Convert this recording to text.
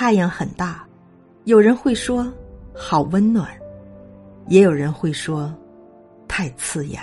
太阳很大，有人会说好温暖，也有人会说太刺眼。